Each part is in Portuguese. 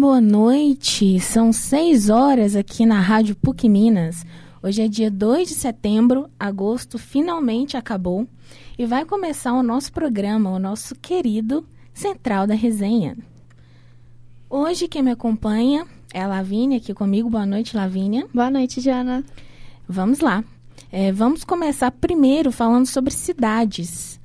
boa noite. São 6 horas aqui na Rádio PUC Minas. Hoje é dia 2 de setembro, agosto finalmente acabou e vai começar o nosso programa, o nosso querido Central da Resenha. Hoje quem me acompanha é a Lavínia aqui comigo. Boa noite, Lavínia. Boa noite, Jana. Vamos lá. Vamos começar primeiro falando sobre cidades.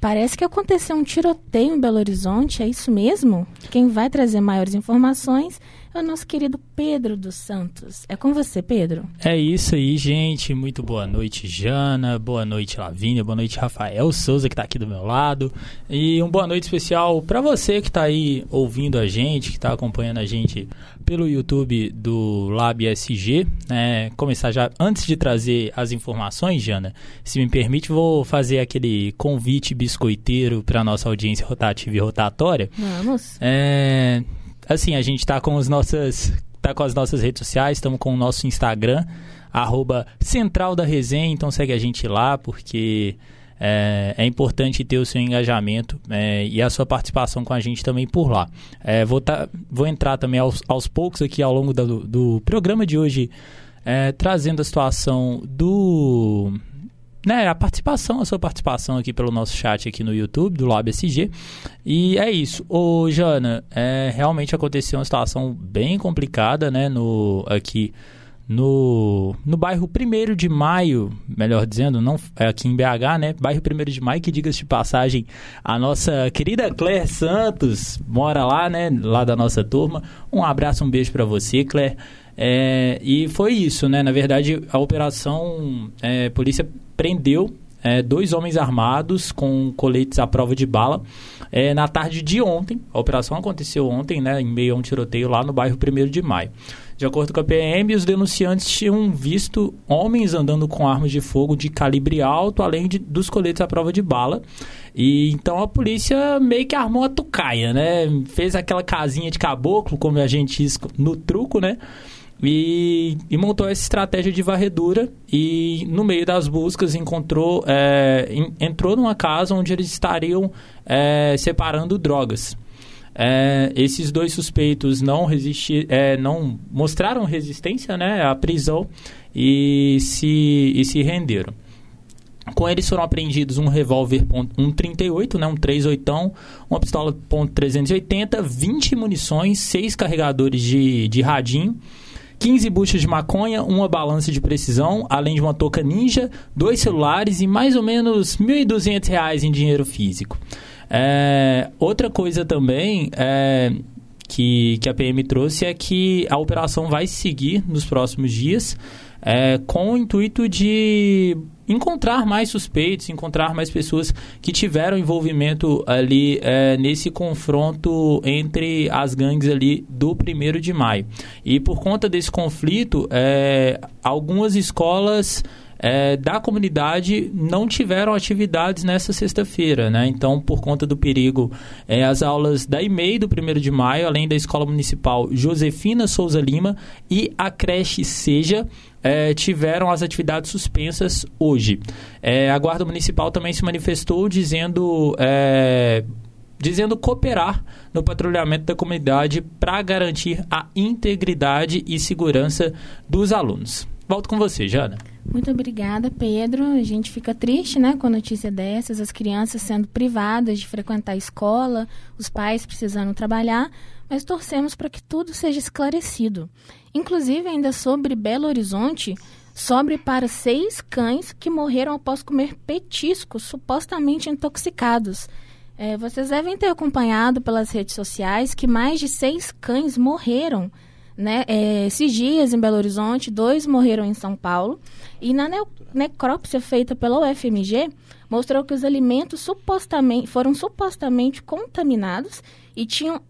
Parece que aconteceu um tiroteio em Belo Horizonte, é isso mesmo? Quem vai trazer maiores informações é o nosso querido Pedro dos Santos. É com você, Pedro. É isso aí, gente. Muito boa noite, Jana. Boa noite, Lavínia. Boa noite, Rafael Souza, que está aqui do meu lado. E uma boa noite especial para você que está aí ouvindo a gente, que está acompanhando a gente pelo YouTube do LabSG. Começar já, antes de trazer as informações, Jana, se me permite, vou fazer aquele convite biscoiteiro para a nossa audiência rotativa e rotatória. Vamos. Assim, a gente tá com as nossas redes sociais, estamos com o nosso Instagram, @Central da Resenha, então segue a gente lá, porque é importante ter o seu engajamento e a sua participação com a gente também por lá. Vou entrar também aos poucos aqui ao longo do programa de hoje, trazendo a situação do... a sua participação aqui pelo nosso chat aqui no YouTube, do LabSG. E é isso. Ô, Jana, realmente aconteceu uma situação bem complicada, aqui no bairro Primeiro de Maio, melhor dizendo, não é aqui em BH, bairro Primeiro de Maio, que, diga-se de passagem, a nossa querida Claire Santos mora lá, lá da nossa turma. Um abraço, um beijo pra você, Claire. E foi isso, na verdade, a operação polícia prendeu 2 homens armados com coletes à prova de bala na tarde de ontem. A operação aconteceu ontem, em meio a um tiroteio lá no bairro 1º de Maio. De acordo com a PM, os denunciantes tinham visto homens andando com armas de fogo de calibre alto, além dos coletes à prova de bala. E então a polícia meio que armou a tucaia, Fez aquela casinha de caboclo, como a gente diz no truco, E montou essa estratégia de varredura e, no meio das buscas, entrou numa casa onde eles estariam separando drogas. Esses 2 suspeitos não mostraram resistência, à prisão e se renderam. Com eles foram apreendidos um revólver .38, um 3/8, uma pistola .380, 20 munições, 6 carregadores de radinho, 15 buchas de maconha, uma balança de precisão, além de uma touca ninja, 2 celulares e mais ou menos R$1.200 em dinheiro físico. Outra coisa também que a PM trouxe é que a operação vai seguir nos próximos dias com o intuito de encontrar mais suspeitos, encontrar mais pessoas que tiveram envolvimento ali nesse confronto entre as gangues ali do 1º de Maio. E por conta desse conflito, algumas escolas da comunidade não tiveram atividades nessa sexta-feira, Então, por conta do perigo, as aulas da EMEI do 1º de Maio, além da Escola Municipal Josefina Souza Lima e a creche Seja, tiveram as atividades suspensas hoje. A Guarda Municipal também se manifestou dizendo cooperar no patrulhamento da comunidade para garantir a integridade e segurança dos alunos. Volto com você, Jana. Muito obrigada, Pedro. A gente fica triste, com a notícia dessas, as crianças sendo privadas de frequentar a escola, os pais precisando trabalhar, mas torcemos para que tudo seja esclarecido. Inclusive, ainda sobre Belo Horizonte, sobre para 6 cães que morreram após comer petiscos supostamente intoxicados. Vocês devem ter acompanhado pelas redes sociais que mais de 6 cães morreram. Esses dias em Belo Horizonte, 2 morreram em São Paulo e na necrópsia feita pela UFMG mostrou que os alimentos foram supostamente contaminados e tinham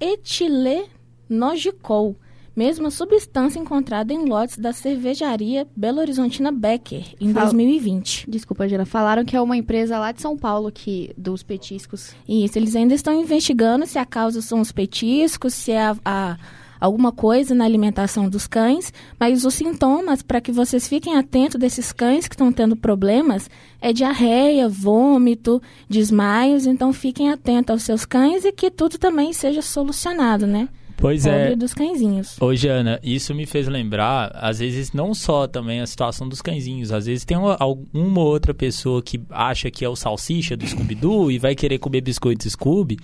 etilenoglicol, mesma substância encontrada em lotes da cervejaria Belo Horizontina Becker, em 2020. Desculpa, Jana. Falaram que é uma empresa lá de São Paulo dos petiscos. Isso, eles ainda estão investigando se a causa são os petiscos, se é alguma coisa na alimentação dos cães, mas os sintomas, para que vocês fiquem atentos desses cães que estão tendo problemas, é diarreia, vômito, desmaios, então fiquem atentos aos seus cães e que tudo também seja solucionado, Pois é. E dos cãezinhos. Ô, Jana, isso me fez lembrar, às vezes, não só também a situação dos cãezinhos. Às vezes tem uma outra pessoa que acha que é o salsicha do Scooby-Doo e vai querer comer biscoito Scooby.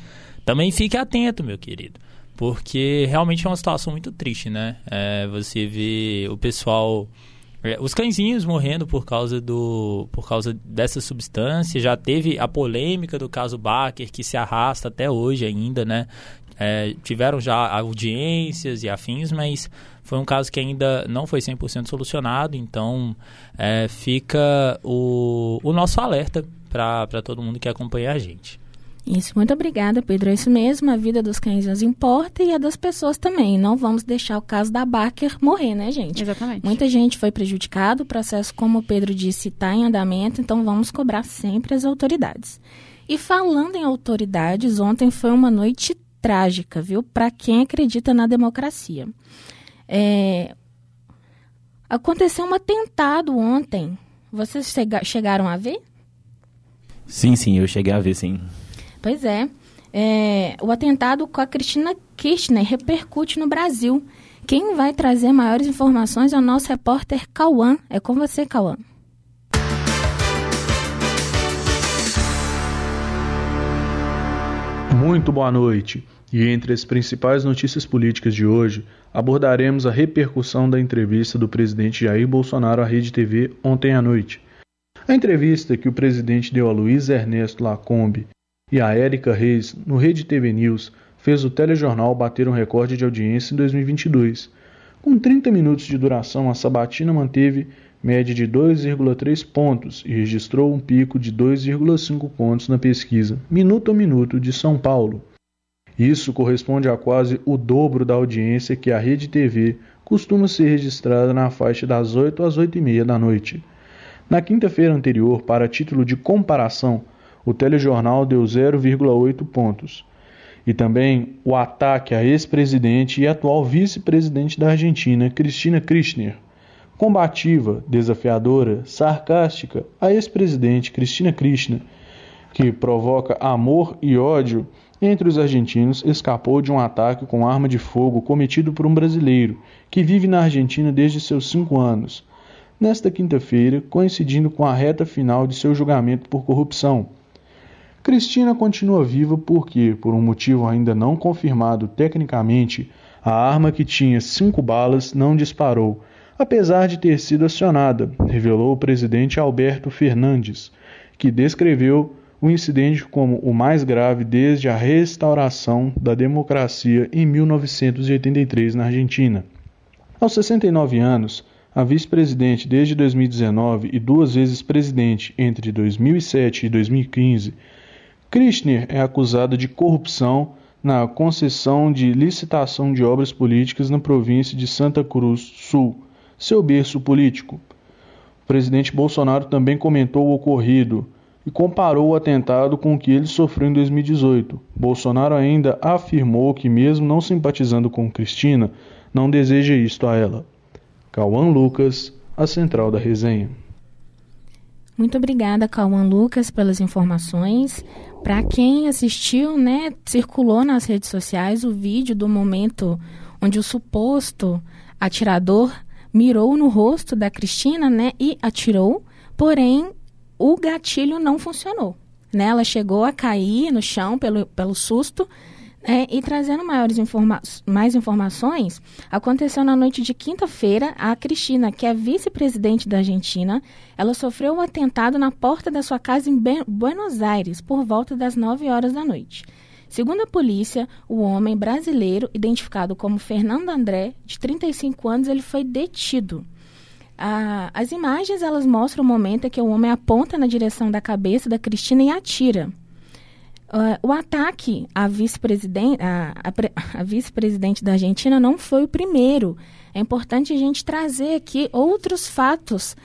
Também fique atento, meu querido. Porque realmente é uma situação muito triste, né? É, você vê o pessoal... Os cãezinhos morrendo por causa dessa substância. Já teve a polêmica do caso Baker, que se arrasta até hoje ainda, né? É, tiveram já audiências e afins, mas foi um caso que ainda não foi 100% solucionado. Então, fica o nosso alerta para todo mundo que acompanha a gente. Isso, muito obrigada, Pedro. É isso mesmo, a vida dos cãezinhos importa e a das pessoas também. Não vamos deixar o caso da Baker morrer, né, gente? Exatamente. Muita gente foi prejudicada, o processo, como o Pedro disse, está em andamento, então vamos cobrar sempre as autoridades. E falando em autoridades, ontem foi uma noite trágica, viu? Para quem acredita na democracia. Aconteceu um atentado ontem. Vocês chegaram a ver? Sim, eu cheguei a ver, sim. Pois é. O atentado com a Cristina Kirchner repercute no Brasil. Quem vai trazer maiores informações é o nosso repórter Cauã. É com você, Cauã. Muito boa noite. E entre as principais notícias políticas de hoje, abordaremos a repercussão da entrevista do presidente Jair Bolsonaro à RedeTV ontem à noite. A entrevista que o presidente deu a Luiz Ernesto Lacombe e a Érica Reis, no RedeTV News, fez o telejornal bater um recorde de audiência em 2022. Com 30 minutos de duração, a sabatina manteve média de 2,3 pontos e registrou um pico de 2,5 pontos na pesquisa Minuto a Minuto de São Paulo. Isso corresponde a quase o dobro da audiência que a RedeTV costuma ser registrada na faixa das 8 às 8h30 da noite. Na quinta-feira anterior, para título de comparação, o telejornal deu 0,8 pontos. E também o ataque à ex-presidente e atual vice-presidente da Argentina, Cristina Kirchner. Combativa, desafiadora, sarcástica, a ex-presidente Cristina Kirchner, que provoca amor e ódio entre os argentinos, escapou de um ataque com arma de fogo cometido por um brasileiro, que vive na Argentina desde seus 5 anos. Nesta quinta-feira, coincidindo com a reta final de seu julgamento por corrupção. Cristina continua viva porque, por um motivo ainda não confirmado tecnicamente, a arma que tinha 5 balas não disparou, apesar de ter sido acionada, revelou o presidente Alberto Fernandes, que descreveu o incidente como o mais grave desde a restauração da democracia em 1983 na Argentina. Aos 69 anos, a vice-presidente desde 2019 e 2 vezes presidente entre 2007 e 2015, Kirchner é acusada de corrupção na concessão de licitação de obras políticas na província de Santa Cruz Sul, seu berço político. O presidente Bolsonaro também comentou o ocorrido e comparou o atentado com o que ele sofreu em 2018. Bolsonaro ainda afirmou que, mesmo não simpatizando com Cristina, não deseja isto a ela. Cauã Lucas, a Central da Resenha. Muito obrigada, Cauã Lucas, pelas informações. Para quem assistiu, né, circulou nas redes sociais o vídeo do momento onde o suposto atirador mirou no rosto da Cristina, né, e atirou, porém o gatilho não funcionou. Né? Ela chegou a cair no chão pelo susto. E trazendo mais informações, aconteceu na noite de quinta-feira, a Cristina, que é vice-presidente da Argentina, ela sofreu um atentado na porta da sua casa em Buenos Aires, por volta das 9 horas da noite. Segundo a polícia, o homem brasileiro, identificado como Fernando André, de 35 anos, ele foi detido. As imagens elas mostram o momento em que o homem aponta na direção da cabeça da Cristina e atira. O ataque à vice-presidente da Argentina não foi o primeiro. É importante a gente trazer aqui outros fatos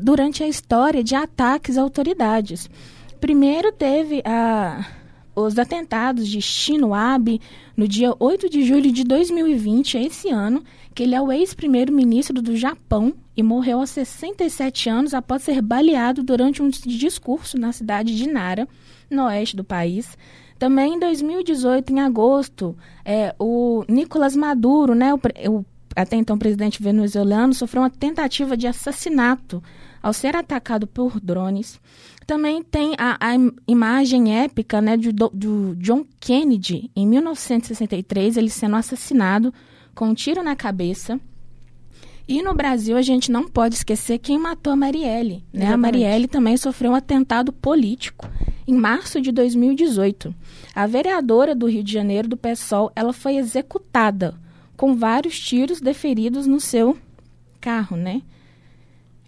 durante a história de ataques a autoridades. Primeiro teve os atentados de Chino Abe no dia 8 de julho de 2020, esse ano, que ele é o ex-primeiro-ministro do Japão e morreu aos 67 anos após ser baleado durante um discurso na cidade de Nara, no oeste do país. Também em 2018, em agosto, o Nicolás Maduro, né, o até então presidente venezuelano, sofreu uma tentativa de assassinato ao ser atacado por drones. Também tem a imagem épica, né, do John Kennedy, em 1963, ele sendo assassinado com um tiro na cabeça. E no Brasil, a gente não pode esquecer quem matou a Marielle, né? Exatamente. A Marielle também sofreu um atentado político em março de 2018. A vereadora do Rio de Janeiro, do PSOL, ela foi executada com vários tiros deferidos no seu carro, né?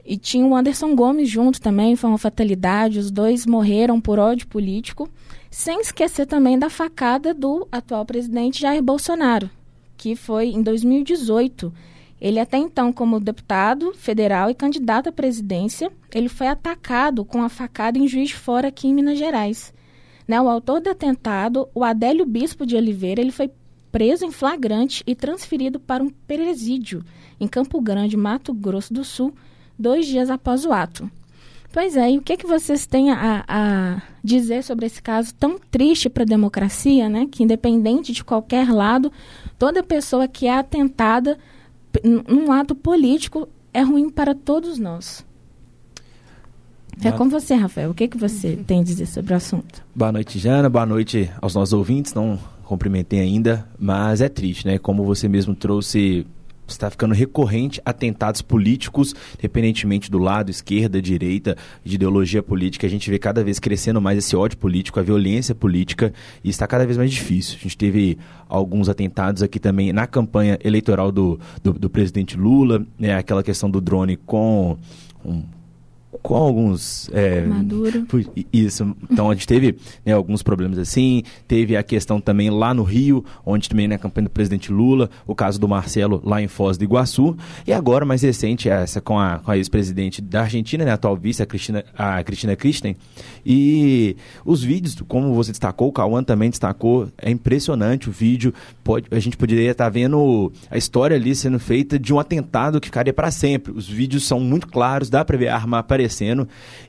E tinha o Anderson Gomes junto também, foi uma fatalidade, os dois morreram por ódio político, sem esquecer também da facada do atual presidente Jair Bolsonaro, que foi em 2018. Ele até então, como deputado federal e candidato à presidência, ele foi atacado com a facada em Juiz de Fora, aqui em Minas Gerais. Né? O autor do atentado, o Adélio Bispo de Oliveira, ele foi preso em flagrante e transferido para um presídio em Campo Grande, Mato Grosso do Sul, 2 dias após o ato. Pois é, e o que, que vocês têm a dizer sobre esse caso tão triste para a democracia, né? Que independente de qualquer lado, toda pessoa que é atentada num ato político é ruim para todos nós. É com você, Rafael. O que, que você tem a dizer sobre o assunto? Boa noite, Jana. Boa noite aos nossos ouvintes. Não cumprimentei ainda, mas é triste, né? Como você mesmo trouxe, está ficando recorrente atentados políticos, independentemente do lado, esquerda, direita, de ideologia política. A gente vê cada vez crescendo mais esse ódio político, a violência política, e está cada vez mais difícil. A gente teve alguns atentados aqui também na campanha eleitoral do presidente Lula, né? Aquela questão do drone com alguns... Maduro. Isso. Então, a gente teve, né, alguns problemas assim. Teve a questão também lá no Rio, onde também na campanha do presidente Lula, o caso do Marcelo lá em Foz do Iguaçu. E agora, mais recente, essa com a ex-presidente da Argentina, né, a atual vice, a Cristina Kirchner. E os vídeos, como você destacou, o Cauã também destacou, é impressionante o vídeo. A gente poderia estar vendo a história ali sendo feita de um atentado que ficaria para sempre. Os vídeos são muito claros, dá para ver a arma aparecendo,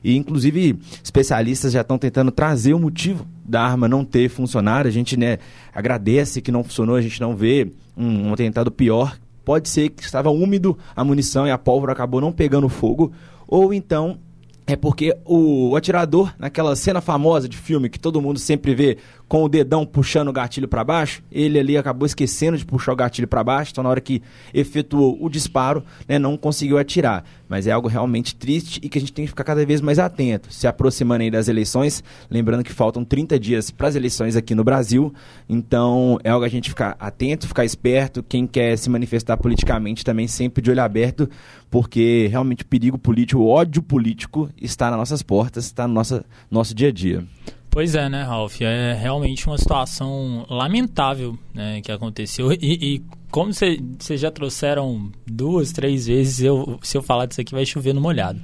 e inclusive especialistas já estão tentando trazer o motivo da arma não ter funcionado. A gente, né, agradece que não funcionou, a gente não vê um atentado pior. Pode ser que estava úmido a munição e a pólvora acabou não pegando fogo, ou então é porque o atirador, naquela cena famosa de filme que todo mundo sempre vê com o dedão puxando o gatilho para baixo, ele ali acabou esquecendo de puxar o gatilho para baixo, então na hora que efetuou o disparo, né, não conseguiu atirar. Mas é algo realmente triste e que a gente tem que ficar cada vez mais atento, se aproximando aí das eleições, lembrando que faltam 30 dias para as eleições aqui no Brasil, então é algo a gente ficar atento, ficar esperto, quem quer se manifestar politicamente também sempre de olho aberto, porque realmente o perigo político, o ódio político está nas nossas portas, está no nosso dia a dia. Pois é, né, Ralf? É realmente uma situação lamentável, né, que aconteceu. E como vocês já trouxeram 2, 3 vezes, se eu falar disso aqui vai chover no molhado.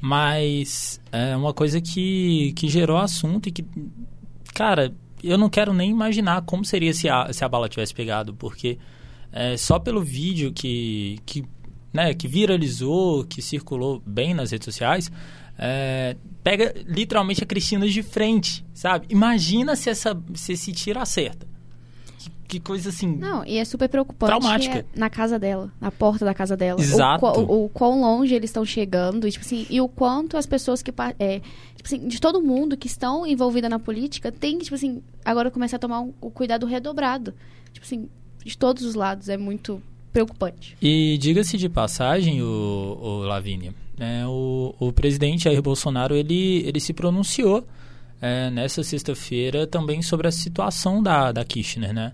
Mas é uma coisa que gerou assunto e que, cara, eu não quero nem imaginar como seria se a bala tivesse pegado, porque só pelo vídeo que viralizou, que circulou bem nas redes sociais, pega literalmente a Cristina de frente, sabe? Imagina se esse tiro acerta. Que coisa assim... Não, e é super preocupante. Traumática. Na casa dela, na porta da casa dela. Exato. O quão longe eles estão chegando, e, tipo assim, e o quanto as pessoas que... tipo assim, de todo mundo que estão envolvida na política tem que, tipo assim, agora começar a tomar o cuidado redobrado. Tipo assim, de todos os lados, é muito preocupante. E diga-se de passagem, o Lavínia, né, o presidente Jair Bolsonaro, ele se pronunciou nessa sexta-feira também sobre a situação da Kirchner, né?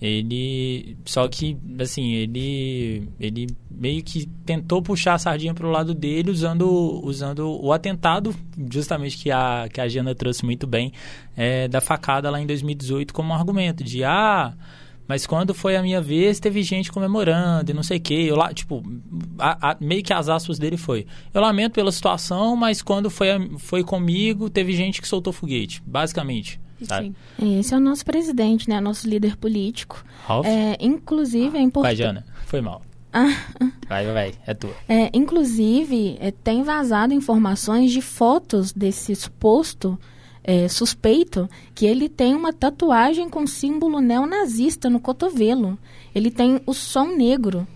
Ele, só que, assim, ele meio que tentou puxar a sardinha para o lado dele usando o atentado, justamente que a Jana trouxe muito bem, da facada lá em 2018 como um argumento de, mas quando foi a minha vez, teve gente comemorando e não sei o quê. Eu lá, tipo, meio que as aspas dele foi: eu lamento pela situação, mas quando foi comigo, teve gente que soltou foguete, basicamente. Sabe? Sim. Esse é o nosso presidente, né? Nosso líder político. Ralf? Inclusive, é importante... Vai, Jana. Foi mal. Vai. É tua. Inclusive, tem vazado informações de fotos desse suposto suspeito que ele tem uma tatuagem com símbolo neonazista no cotovelo. Ele tem o som negro,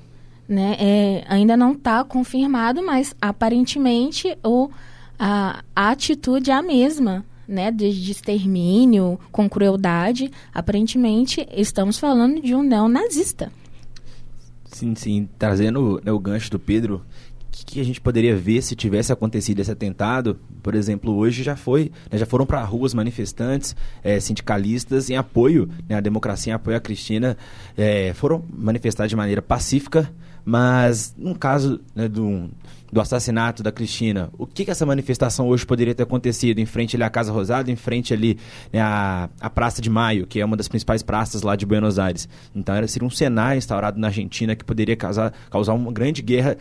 né? Ainda não está confirmado, mas aparentemente a atitude é a mesma, né? De extermínio, com crueldade. Aparentemente, estamos falando de um neonazista. Sim, sim. Trazendo o gancho do Pedro, que a gente poderia ver se tivesse acontecido esse atentado? Por exemplo, hoje já foram para ruas manifestantes, sindicalistas em apoio, né, à democracia, em apoio à Cristina, foram manifestar de maneira pacífica, mas no caso, né, do assassinato da Cristina, o que essa manifestação hoje poderia ter acontecido? Em frente ali à Casa Rosada, em frente ali, né, à Praça de Maio, que é uma das principais praças lá de Buenos Aires. Então seria um cenário instaurado na Argentina que poderia causar uma grande guerra,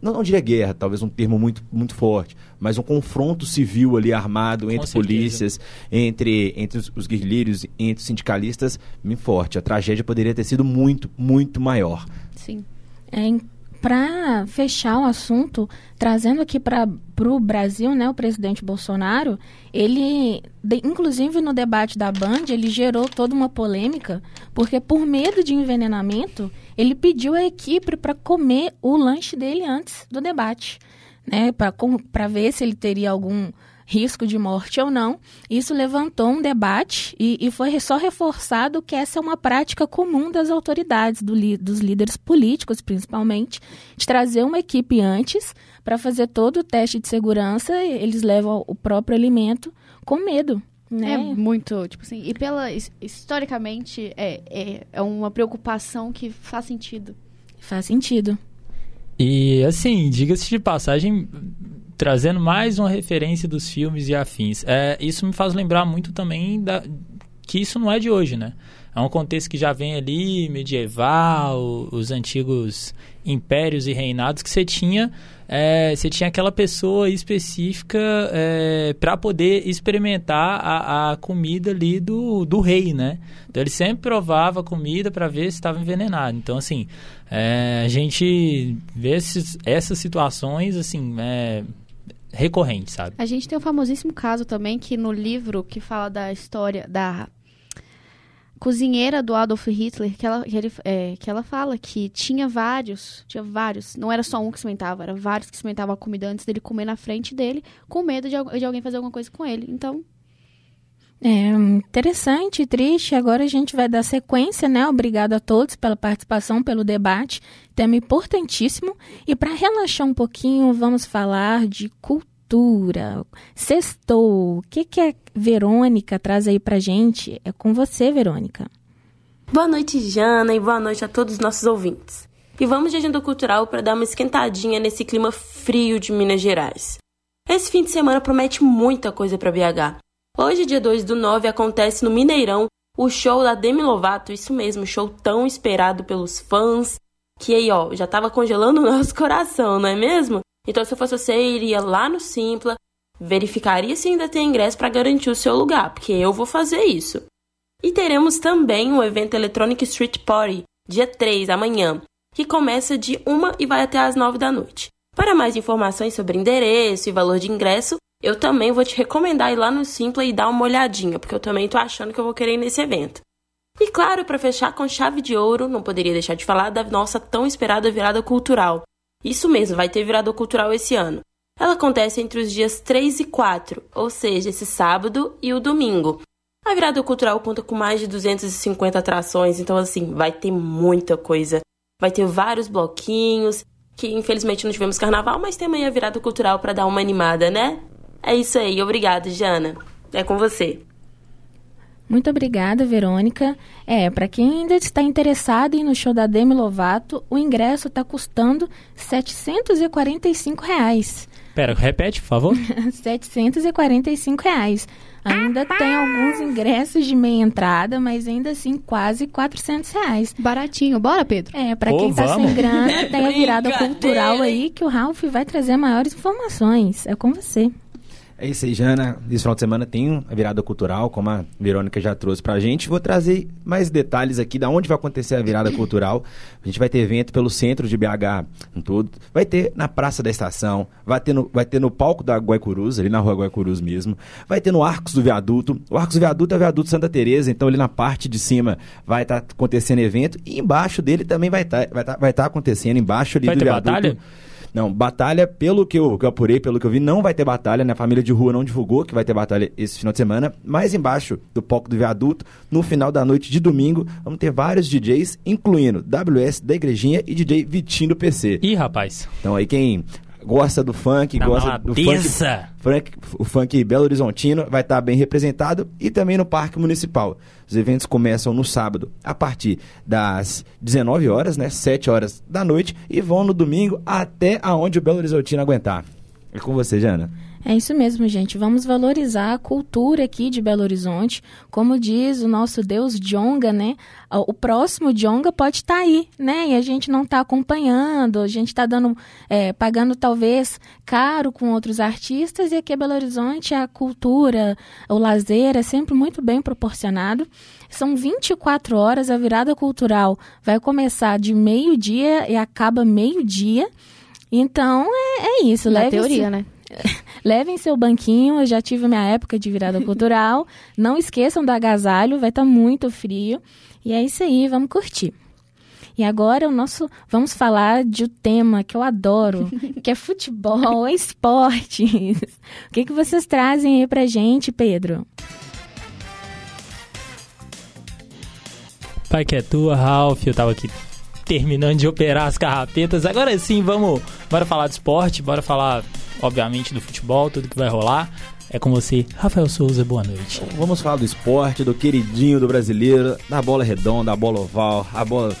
não diria guerra, talvez um termo muito, muito forte, mas um confronto civil ali armado entre polícias, entre os guerrilheiros, entre os sindicalistas, bem forte. A tragédia poderia ter sido muito, muito maior. Sim. Para fechar o assunto, trazendo aqui para o Brasil, né, o presidente Bolsonaro, ele, inclusive no debate da Band, ele gerou toda uma polêmica, porque por medo de envenenamento, ele pediu à equipe para comer o lanche dele antes do debate, né, para ver se ele teria algum risco de morte ou não. Isso levantou um debate e foi só reforçado que essa é uma prática comum das autoridades, dos líderes políticos, principalmente, de trazer uma equipe antes para fazer todo o teste de segurança. Eles levam o próprio alimento com medo, né? É muito, tipo assim, e historicamente é uma preocupação que faz sentido. Faz sentido. E assim, diga-se de passagem, trazendo mais uma referência dos filmes e afins. Isso me faz lembrar muito também que isso não é de hoje, né? É um contexto que já vem ali, medieval, os antigos impérios e reinados, que você tinha aquela pessoa específica para poder experimentar a comida ali do rei, né? Então, ele sempre provava a comida para ver se estava envenenado. Então, assim, a gente vê essas situações, assim, recorrentes, sabe? A gente tem um famosíssimo caso também, que no livro que fala da história da cozinheira do Adolf Hitler, que ela fala que tinha vários, não era só um que cimentava, era vários que cimentavam a comida antes dele comer na frente dele, com medo de alguém fazer alguma coisa com ele. Então, interessante e triste. Agora a gente vai dar sequência, né? Obrigado a todos pela participação, pelo debate, tema importantíssimo. E para relaxar um pouquinho, vamos falar de cultura. Sextou. O que a Verônica traz aí pra gente? É com você, Verônica. Boa noite, Jana, e boa noite a todos os nossos ouvintes. E vamos de agenda cultural para dar uma esquentadinha nesse clima frio de Minas Gerais. Esse fim de semana promete muita coisa para BH. Hoje, dia 2/9, acontece no Mineirão o show da Demi Lovato, isso mesmo, show tão esperado pelos fãs, que aí, ó, já tava congelando o nosso coração, não é mesmo? Então, se eu fosse você, iria lá no Simpla, verificaria se ainda tem ingresso para garantir o seu lugar, porque eu vou fazer isso. E teremos também o evento Electronic Street Party, dia 3, amanhã, que começa de 1h e vai até às 9 da noite. Para mais informações sobre endereço e valor de ingresso, eu também vou te recomendar ir lá no Simpla e dar uma olhadinha, porque eu também tô achando que eu vou querer ir nesse evento. E claro, para fechar com chave de ouro, não poderia deixar de falar da nossa tão esperada virada cultural. Isso mesmo, vai ter virada cultural esse ano. Ela acontece entre os dias 3 e 4, ou seja, esse sábado e o domingo. A virada cultural conta com mais de 250 atrações, então assim, vai ter muita coisa. Vai ter vários bloquinhos, que infelizmente não tivemos carnaval, mas tem amanhã a virada cultural para dar uma animada, né? É isso aí, obrigada, Jana. É com você. Muito obrigada, Verônica. Para quem ainda está interessado em ir no show da Demi Lovato, o ingresso está custando R$ 745. Pera, repete, por favor. R$ 745. Ainda tem alguns ingressos de meia entrada, mas ainda assim quase R$ 400. Baratinho. Bora, Pedro? Para quem tá sem grana, tem a virada cultural aí que o Ralf vai trazer maiores informações. É com você. É isso aí, Jana. Esse final de semana tem a virada cultural, como a Verônica já trouxe pra gente. Vou trazer mais detalhes aqui da onde vai acontecer a virada cultural. A gente vai ter evento pelo centro de BH em todo. Vai ter na Praça da Estação, vai ter no palco da Guaicurus, ali na rua Guaicurus mesmo. Vai ter no Arcos do Viaduto. O Arcos do Viaduto é o Viaduto Santa Teresa, então ali na parte de cima vai estar acontecendo evento. E embaixo dele também vai estar acontecendo, embaixo ali vai do viaduto. Batalha? Não, batalha, pelo que eu apurei, pelo que eu vi, não vai ter batalha, né? A família de rua não divulgou que vai ter batalha esse final de semana, mas embaixo do palco do viaduto, no final da noite de domingo, vamos ter vários DJs, incluindo WS da Igrejinha e DJ Vitinho do PC. Ih, rapaz! Então aí quem gosta do funk, o funk Belo Horizontino vai estar bem representado, e também no Parque Municipal. Os eventos começam no sábado a partir das 19 horas, né, 7 horas da noite, e vão no domingo até aonde o Belo Horizontino aguentar. É com você, Jana. É isso mesmo, gente. Vamos valorizar a cultura aqui de Belo Horizonte. Como diz o nosso Deus Djonga, né? O próximo Djonga pode estar aí, né? E a gente não está acompanhando, a gente está pagando talvez caro com outros artistas, e aqui em Belo Horizonte a cultura, o lazer é sempre muito bem proporcionado. São 24 horas, a virada cultural vai começar de meio-dia e acaba meio-dia. Então, é isso. Na teoria, né? Levem seu banquinho, eu já tive minha época de virada cultural. Não esqueçam do agasalho, vai estar muito frio. E é isso aí, vamos curtir. E agora vamos falar de um tema que eu adoro, que é futebol, esportes. O que vocês trazem aí pra gente, Pedro? Pai que é tua, Ralf, eu tava aqui terminando de operar as carrapetas. Agora sim, bora falar de esporte, bora falar, obviamente, do futebol, tudo que vai rolar. É com você, Rafael Souza, boa noite. Vamos falar do esporte, do queridinho do brasileiro, da bola redonda, da bola oval, a bola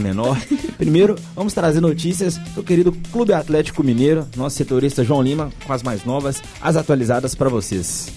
menor. Primeiro, vamos trazer notícias do querido Clube Atlético Mineiro, nosso setorista João Lima, com as mais novas, as atualizadas para vocês.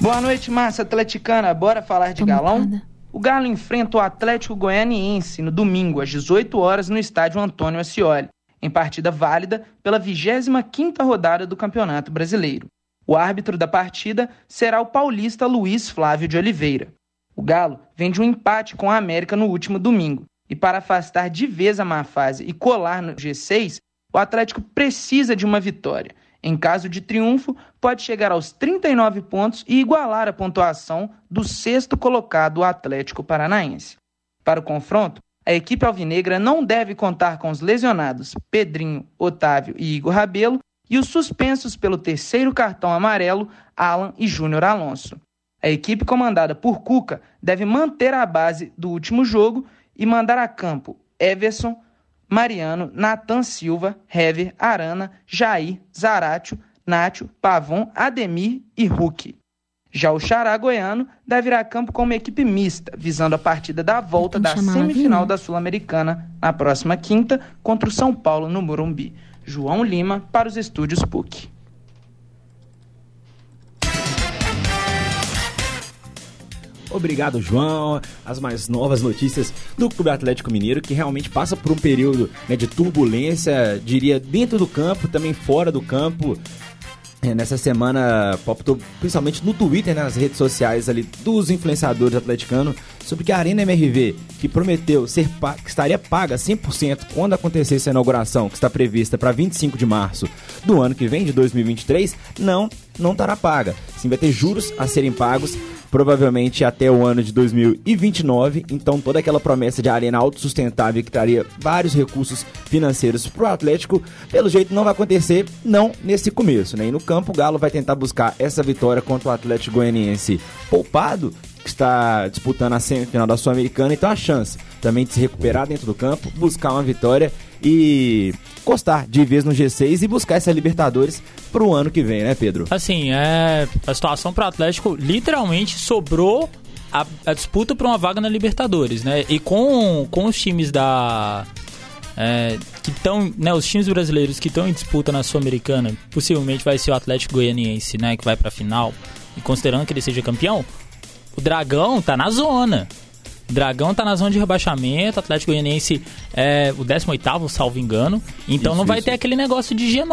Boa noite, massa atleticana, bora falar de galão? O Galo enfrenta o Atlético Goianiense no domingo às 18 horas no estádio Antônio Ascioli, em partida válida pela 25ª rodada do Campeonato Brasileiro. O árbitro da partida será o paulista Luiz Flávio de Oliveira. O Galo vem de um empate com a América no último domingo, e para afastar de vez a má fase e colar no G6, o Atlético precisa de uma vitória. Em caso de triunfo, pode chegar aos 39 pontos e igualar a pontuação do sexto colocado, o Atlético Paranaense. Para o confronto, a equipe alvinegra não deve contar com os lesionados Pedrinho, Otávio e Igor Rabelo e os suspensos pelo terceiro cartão amarelo, Alan e Júnior Alonso. A equipe comandada por Cuca deve manter a base do último jogo e mandar a campo Everson, Mariano, Nathan Silva, Hever, Arana, Jair, Zaratio, Nátio, Pavon, Ademir e Hulk. Já o Xará goiano deve ir a campo com uma equipe mista, visando a partida da volta da semifinal da Sul-Americana na próxima quinta contra o São Paulo no Morumbi. João Lima para os estúdios PUC. Obrigado, João. As mais novas notícias do Clube Atlético Mineiro, que realmente passa por um período, né, de turbulência, diria, dentro do campo, também fora do campo. Nessa semana, poptou principalmente no Twitter, né, nas redes sociais ali dos influenciadores atleticanos, sobre que a Arena MRV, que prometeu ser que estaria paga 100% quando acontecesse a inauguração, que está prevista para 25 de março do ano que vem, de 2023, não estará paga. Sim, vai ter juros a serem pagos, provavelmente até o ano de 2029, então toda aquela promessa de arena autossustentável que traria vários recursos financeiros para o Atlético, pelo jeito não vai acontecer, não nesse começo, né? E no campo o Galo vai tentar buscar essa vitória contra o Atlético Goianiense poupado, que está disputando a semifinal da Sul-Americana, então a chance também de se recuperar dentro do campo, buscar uma vitória e encostar de vez no G6 e buscar essa Libertadores pro ano que vem, né, Pedro? Assim, a situação pro Atlético literalmente sobrou a disputa para uma vaga na Libertadores, né? E com os times que estão, né, os times brasileiros que estão em disputa na Sul-Americana, possivelmente vai ser o Atlético Goianiense, né, que vai pra final, e considerando que ele seja campeão, o Dragão tá na zona. Dragão tá na zona de rebaixamento, Atlético Goianiense é o 18º, salvo engano. Então não vai ter aquele negócio de G9.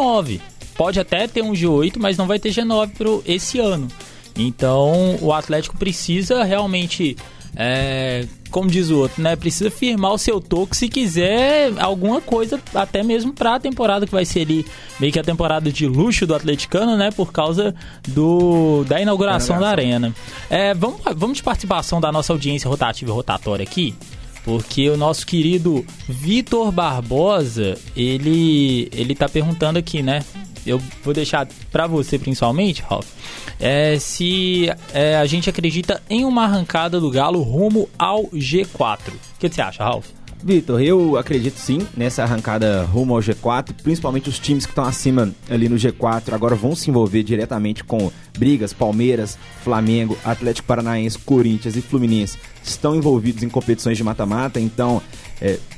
pode até ter um G8, mas não vai ter G9 esse ano. Então, o Atlético precisa realmente, como diz o outro, né, precisa firmar o seu toque se quiser alguma coisa, até mesmo para a temporada que vai ser ali, meio que a temporada de luxo do atleticano, né, por causa da inauguração da arena. Vamos de participação da nossa audiência rotativa e rotatória aqui, porque o nosso querido Vitor Barbosa, ele tá perguntando aqui, né? Eu vou deixar para você principalmente, Ralf, se a gente acredita em uma arrancada do Galo rumo ao G4. O que você acha, Ralf? Vitor, eu acredito sim nessa arrancada rumo ao G4, principalmente os times que estão acima ali no G4 agora vão se envolver diretamente com brigas. Palmeiras, Flamengo, Atlético Paranaense, Corinthians e Fluminense estão envolvidos em competições de mata-mata, então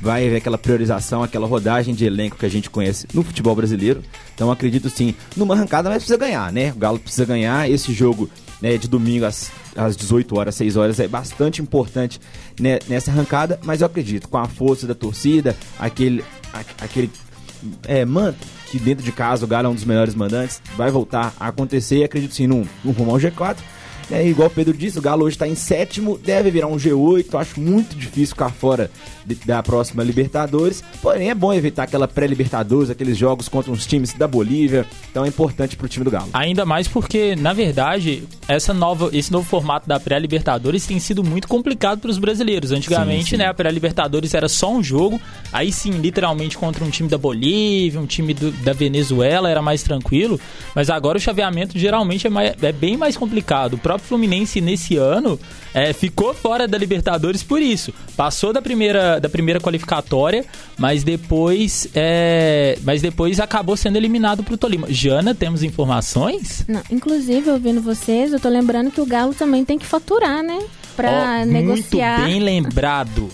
vai haver aquela priorização, aquela rodagem de elenco que a gente conhece no futebol brasileiro, então acredito sim numa arrancada, mas precisa ganhar, né? O Galo precisa ganhar esse jogo, né, de domingo às 18 horas, 6 horas, é bastante importante, né, nessa arrancada, mas eu acredito, com a força da torcida, aquele manto que dentro de casa o Galo é um dos melhores mandantes, vai voltar a acontecer, e acredito sim num rumo ao G4, né, igual o Pedro disse, o Galo hoje está em sétimo, deve virar um G8, eu acho muito difícil ficar fora da próxima Libertadores, porém é bom evitar aquela pré-Libertadores, aqueles jogos contra uns times da Bolívia, então é importante pro time do Galo. Ainda mais porque, na verdade, esse novo formato da pré-Libertadores tem sido muito complicado pros brasileiros. Antigamente, sim. Né, a pré-Libertadores era só um jogo, aí sim, literalmente contra um time da Bolívia, um time da Venezuela, era mais tranquilo, mas agora o chaveamento geralmente é bem mais complicado. O próprio Fluminense nesse ano ficou fora da Libertadores por isso, passou da primeira qualificatória, mas depois acabou sendo eliminado pro Tolima. Jana, temos informações? Não, inclusive, ouvindo vocês, eu tô lembrando que o Galo também tem que faturar, né? Pra negociar. Muito bem lembrado.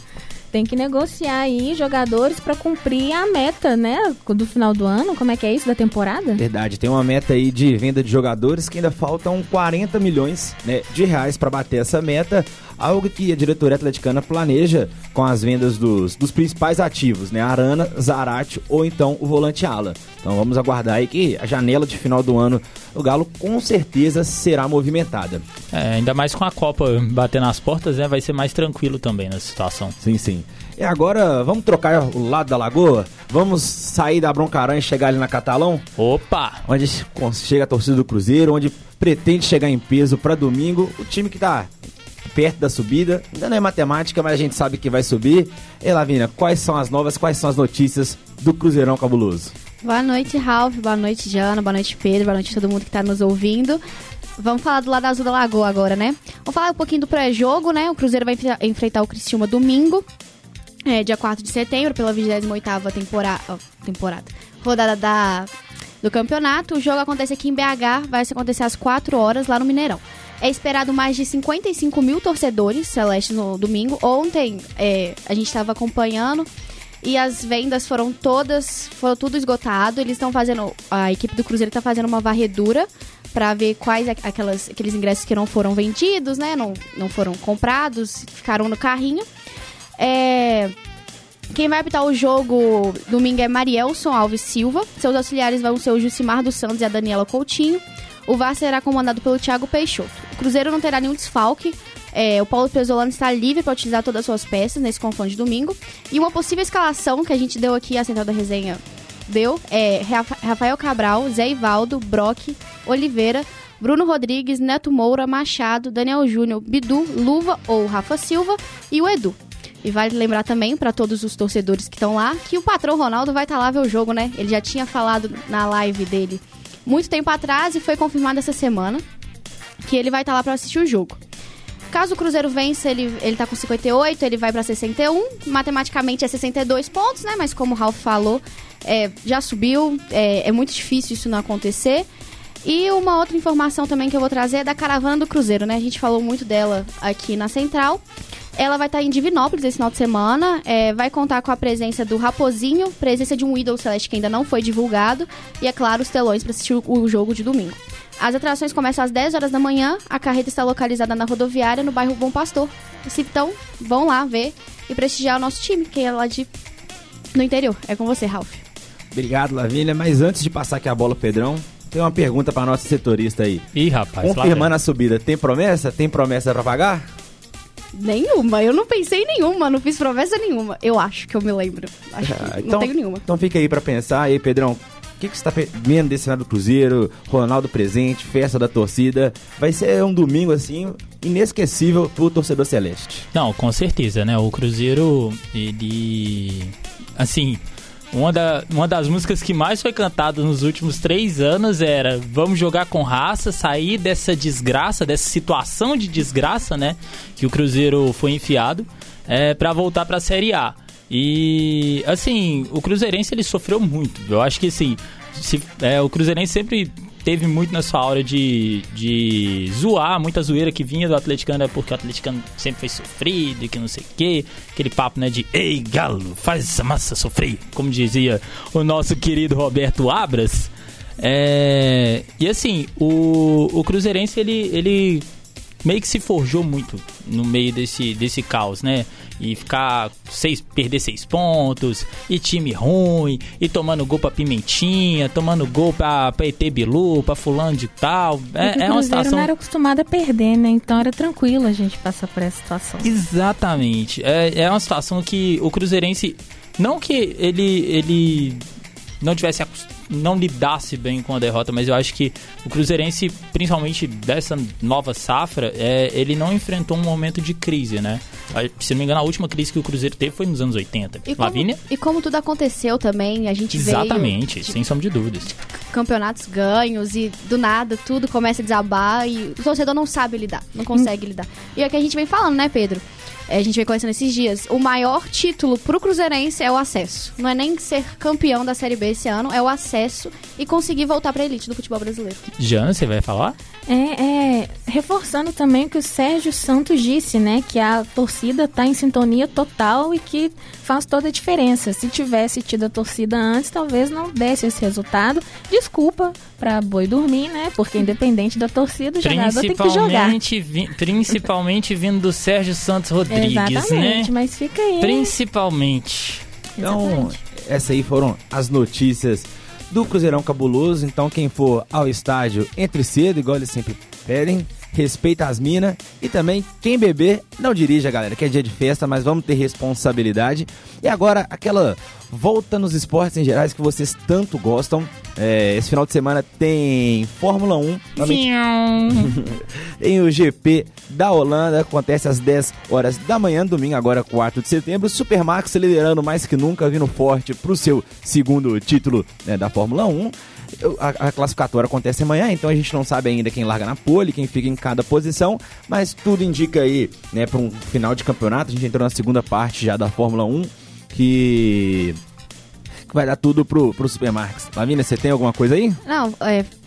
Tem que negociar aí jogadores pra cumprir a meta, né? Do final do ano, como é que é isso? Da temporada? Verdade, tem uma meta aí de venda de jogadores que ainda faltam 40 milhões, né, de reais pra bater essa meta. Algo que a diretoria atleticana planeja com as vendas dos principais ativos, né? Arana, Zarate ou então o volante ala. Então vamos aguardar aí que a janela de final do ano o Galo com certeza será movimentada. Ainda mais com a Copa batendo nas portas, né? Vai ser mais tranquilo também nessa situação. Sim, sim. E agora vamos trocar o lado da lagoa? Vamos sair da Broncarã e chegar ali na Catalão? Opa! Onde chega a torcida do Cruzeiro, onde pretende chegar em peso para domingo. O time que tá perto da subida, ainda não é matemática, mas a gente sabe que vai subir. E Lavina, quais são as notícias do Cruzeirão Cabuloso? Boa noite, Ralf, boa noite, Jana, boa noite, Pedro, boa noite a todo mundo que está nos ouvindo. Vamos falar do lado azul da lagoa agora, né? Vamos falar um pouquinho do pré-jogo, né? O Cruzeiro vai enfrentar o Criciúma domingo, dia 4 de setembro, pela 28ª rodada do campeonato. O jogo acontece aqui em BH, vai acontecer às 4 horas lá no Mineirão. É esperado mais de 55 mil torcedores celestes no domingo. Ontem a gente estava acompanhando e as vendas foram tudo esgotado. Eles estão fazendo, a equipe do Cruzeiro está fazendo uma varredura para ver quais aqueles ingressos que não foram vendidos, né? Não foram comprados, ficaram no carrinho. Quem vai apitar o jogo domingo é Marielson Alves Silva. Seus auxiliares vão ser o Jucimar dos Santos e a Daniela Coutinho. O VAR será comandado pelo Thiago Peixoto. O Cruzeiro não terá nenhum desfalque. O Paulo Pezzolano está livre para utilizar todas as suas peças nesse confronto de domingo. E uma possível escalação que a gente deu aqui, a Central da Resenha deu, é Rafael Cabral, Zé Ivaldo, Brock, Oliveira, Bruno Rodrigues, Neto Moura, Machado, Daniel Júnior, Bidu, Luva ou Rafa Silva e o Edu. E vale lembrar também para todos os torcedores que estão lá que o patrão Ronaldo vai estar lá ver o jogo, né? Ele já tinha falado na live dele muito tempo atrás e foi confirmado essa semana que ele vai estar lá para assistir o jogo. Caso o Cruzeiro vença, ele tá com 58, ele vai para 61, matematicamente é 62 pontos, né? Mas como o Ralf falou, já subiu, é muito difícil isso não acontecer. E uma outra informação também que eu vou trazer é da caravana do Cruzeiro, né? A gente falou muito dela aqui na Central. Ela vai estar em Divinópolis esse final de semana, vai contar com a presença do Raposinho, presença de um ídolo celeste que ainda não foi divulgado e, é claro, os telões para assistir o jogo de domingo. As atrações começam às 10 horas da manhã, a carreta está localizada na rodoviária, no bairro Bom Pastor. Então, vão lá ver e prestigiar o nosso time, que é lá do interior. É com você, Ralf. Obrigado, Lavínia. Mas antes de passar aqui a bola, Pedrão, tem uma pergunta para nosso setorista aí. Ih, rapaz. Confirmando a subida, tem promessa? Tem promessa para pagar? Nenhuma, eu não pensei em nenhuma, não fiz promessa nenhuma. Eu acho que eu me lembro. Acho que então, não tenho nenhuma. Então fica aí pra pensar. E aí, Pedrão, o que, que você tá vendo desse cenário do Cruzeiro? Ronaldo presente, festa da torcida. Vai ser um domingo, assim, inesquecível pro torcedor celeste. Não, com certeza, né? O Cruzeiro, ele... Assim... Uma das músicas que mais foi cantada nos últimos 3 anos era vamos jogar com raça, sair dessa desgraça, dessa situação de desgraça, né, que o Cruzeiro foi enfiado, pra voltar pra Série A. E, assim, o cruzeirense, ele sofreu muito. Eu acho que, assim, o cruzeirense sempre teve muito na sua aura de zoar, muita zoeira que vinha do atleticano, porque o atleticano sempre foi sofrido e que não sei o que, aquele papo, né, de ei, galo, faz essa massa sofrer, como dizia o nosso querido Roberto Abras. E assim, o cruzeirense, ele meio que se forjou muito no meio desse caos, né? E ficar perder 6 pontos, e time ruim, e tomando gol pra Pimentinha, tomando gol pra ET Bilu, pra fulano de tal. É uma situação... não era acostumada a perder, né? Então era tranquilo a gente passar por essa situação. Exatamente. É uma situação que o cruzeirense, não que ele não tivesse não lidasse bem com a derrota, mas eu acho que o cruzeirense, principalmente dessa nova safra, ele não enfrentou um momento de crise, né? Se não me engano, a última crise que o Cruzeiro teve foi nos anos 80. Lavínia? E como tudo aconteceu também, a gente Exatamente, veio, sem sombra de dúvidas. Campeonatos ganhos e do nada tudo começa a desabar e o torcedor não sabe lidar, não consegue lidar. E é o que a gente vem falando, né, Pedro? A gente vem conhecendo esses dias, o maior título pro cruzeirense é o acesso. Não é nem ser campeão da Série B esse ano, é o acesso e conseguir voltar pra elite do futebol brasileiro. Jana, você vai falar? Reforçando também o que o Sérgio Santos disse, né? Que a torcida tá em sintonia total e que faz toda a diferença. Se tivesse tido a torcida antes, talvez não desse esse resultado. Desculpa pra boi dormir, né? Porque independente da torcida, o jogador tem que jogar. Principalmente vindo do Sérgio Santos Rodrigues. Exatamente, né? Mas fica aí. Principalmente. Então, essas aí foram as notícias do Cruzeirão Cabuloso. Então, quem for ao estádio, entre cedo, igual eles sempre pedem. Respeita as minas. E também, quem beber, não dirija, galera, que é dia de festa, mas vamos ter responsabilidade. E agora, aquela volta nos esportes em gerais que vocês tanto gostam. Esse final de semana tem Fórmula 1. Tem o GP da Holanda, acontece às 10 horas da manhã, domingo, agora 4 de setembro. Supermax liderando mais que nunca, vindo forte para o seu segundo título, né, da Fórmula 1. A classificatória acontece amanhã, então a gente não sabe ainda quem larga na pole, quem fica em cada posição, mas tudo indica aí, né, para um final de campeonato. A gente entrou na segunda parte já da Fórmula 1, que vai dar tudo pro Supermax. Lavínia, você tem alguma coisa aí? Não,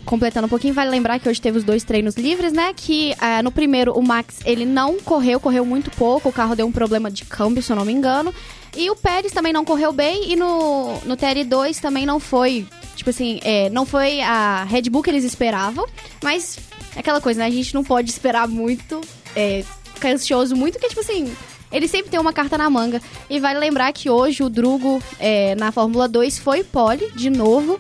completando um pouquinho, vale lembrar que hoje teve os 2 treinos livres, né? Que no primeiro o Max, ele não correu muito pouco, o carro deu um problema de câmbio, se eu não me engano. E o Pérez também não correu bem e no TR2 também não foi, tipo assim, não foi a Red Bull que eles esperavam, mas é aquela coisa, né? A gente não pode esperar muito, ficar ansioso muito, que tipo assim, ele sempre tem uma carta na manga. E vale lembrar que hoje o Drugo, na Fórmula 2, foi pole de novo,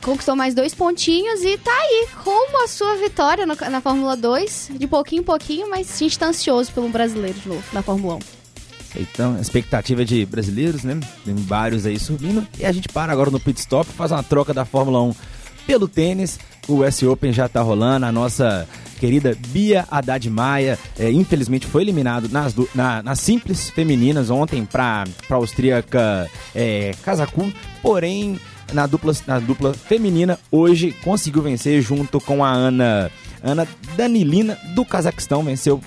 conquistou mais 2 pontinhos e tá aí, rumo à sua vitória na Fórmula 2, de pouquinho em pouquinho, mas a gente tá ansioso pelo brasileiro de novo na Fórmula 1. Então, expectativa de brasileiros, né? Tem vários aí subindo. E a gente para agora no pit stop, faz uma troca da Fórmula 1 pelo tênis. O US Open já tá rolando. A nossa querida Bia Haddad Maia, infelizmente, foi eliminado nas simples femininas ontem para a austríaca Kazaku. Porém, na dupla feminina, hoje conseguiu vencer junto com a Ana Danilina, do Cazaquistão, venceu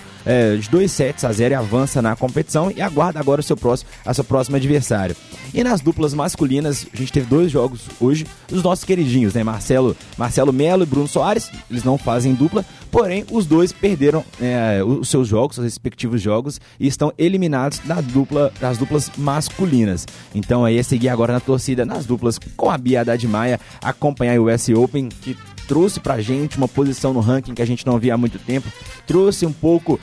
de 2-0 e avança na competição e aguarda agora a sua próxima adversária. E nas duplas masculinas, a gente teve 2 jogos hoje, os nossos queridinhos, né? Marcelo Melo e Bruno Soares, eles não fazem dupla, porém os dois perderam os seus jogos, os respectivos jogos, e estão eliminados das duplas masculinas. Então aí é seguir agora na torcida nas duplas com a Bia Haddad Maia, acompanhar o US Open, que trouxe pra gente uma posição no ranking que a gente não via há muito tempo, trouxe um pouco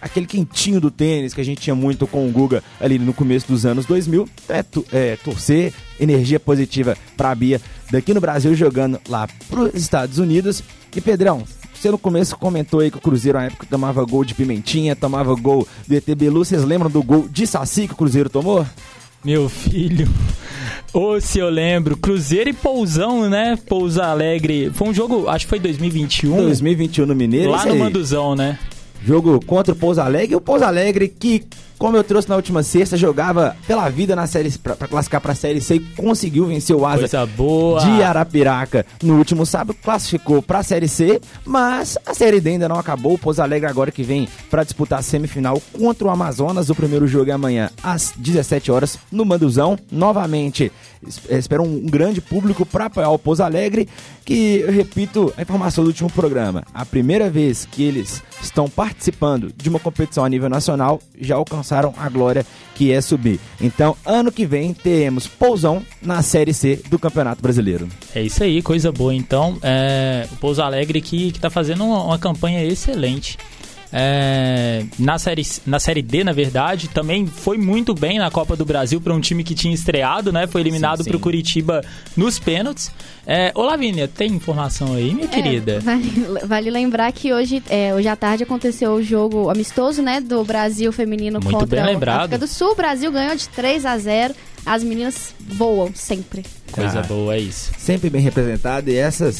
aquele quentinho do tênis que a gente tinha muito com o Guga ali no começo dos anos 2000, torcer, energia positiva pra Bia daqui no Brasil jogando lá pros Estados Unidos. E Pedrão, você no começo comentou aí que o Cruzeiro na época tomava gol de pimentinha, tomava gol do ET Bilu. Vocês lembram do gol de Saci que o Cruzeiro tomou? Meu filho, se eu lembro, Cruzeiro e Pousão, né? Pouso Alegre, foi um jogo, acho que foi 2021. 2021 no Mineiro. Lá no Manduzão, né? Jogo contra o Pouso Alegre, e o Pouso Alegre que, como eu trouxe na última sexta, jogava pela vida na série pra classificar pra Série C e conseguiu vencer o Asa de Arapiraca no último sábado, classificou pra Série C, mas a Série D ainda não acabou. O Pouso Alegre agora que vem pra disputar a semifinal contra o Amazonas. O primeiro jogo é amanhã às 17 horas no Manduzão, novamente. Espero um grande público para apoiar o Pouso Alegre, que, eu repito, a informação do último programa, a primeira vez que eles estão participando de uma competição a nível nacional, já alcançaram a glória que é subir. Então, ano que vem, teremos Pousão na Série C do Campeonato Brasileiro. É isso aí, coisa boa. Então, o Pouso Alegre que está fazendo uma campanha excelente. Na série D, na verdade, também foi muito bem na Copa do Brasil para um time que tinha estreado, né? Foi eliminado para o Curitiba nos pênaltis. Ô Lavínia, tem informação aí, minha querida? Vale lembrar que hoje à tarde aconteceu o jogo amistoso, né, do Brasil feminino muito contra a África do Sul. O Brasil ganhou de 3-0. As meninas voam sempre. Coisa boa, é isso. Sempre bem representado, e esse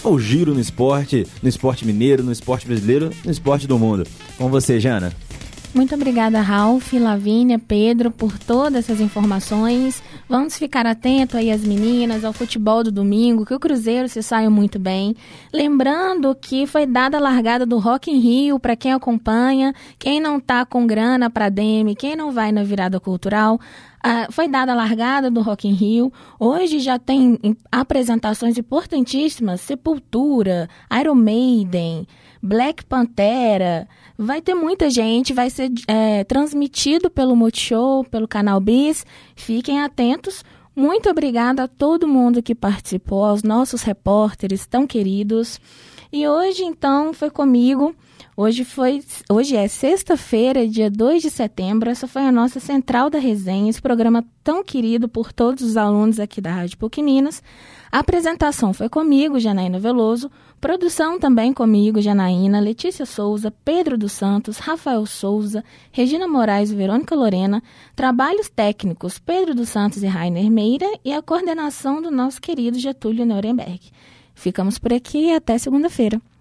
foi o giro no esporte mineiro, no esporte brasileiro, no esporte do mundo. Com você, Jana. Muito obrigada, Ralf, Lavínia, Pedro, por todas essas informações. Vamos ficar atento aí às meninas, ao futebol do domingo, que o Cruzeiro se saiu muito bem. Lembrando que foi dada a largada do Rock in Rio para quem acompanha, quem não tá com grana para Demi, quem não vai na virada cultural. Foi dada a largada do Rock in Rio. Hoje já tem apresentações importantíssimas, Sepultura, Iron Maiden, Black Pantera. Vai ter muita gente, vai ser transmitido pelo Multishow, pelo Canal Bis. Fiquem atentos. Muito obrigada a todo mundo que participou, aos nossos repórteres tão queridos. E hoje, então, foi comigo. Hoje é sexta-feira, dia 2 de setembro. Essa foi a nossa Central da Resenha, esse programa tão querido por todos os alunos aqui da Rádio PUC Minas. A apresentação foi comigo, Janaína Veloso. Produção também comigo, Janaína, Letícia Souza, Pedro dos Santos, Rafael Souza, Regina Moraes e Verônica Lorena. Trabalhos técnicos, Pedro dos Santos e Rainer Meira. E a coordenação do nosso querido Getúlio Nuremberg. Ficamos por aqui e até segunda-feira.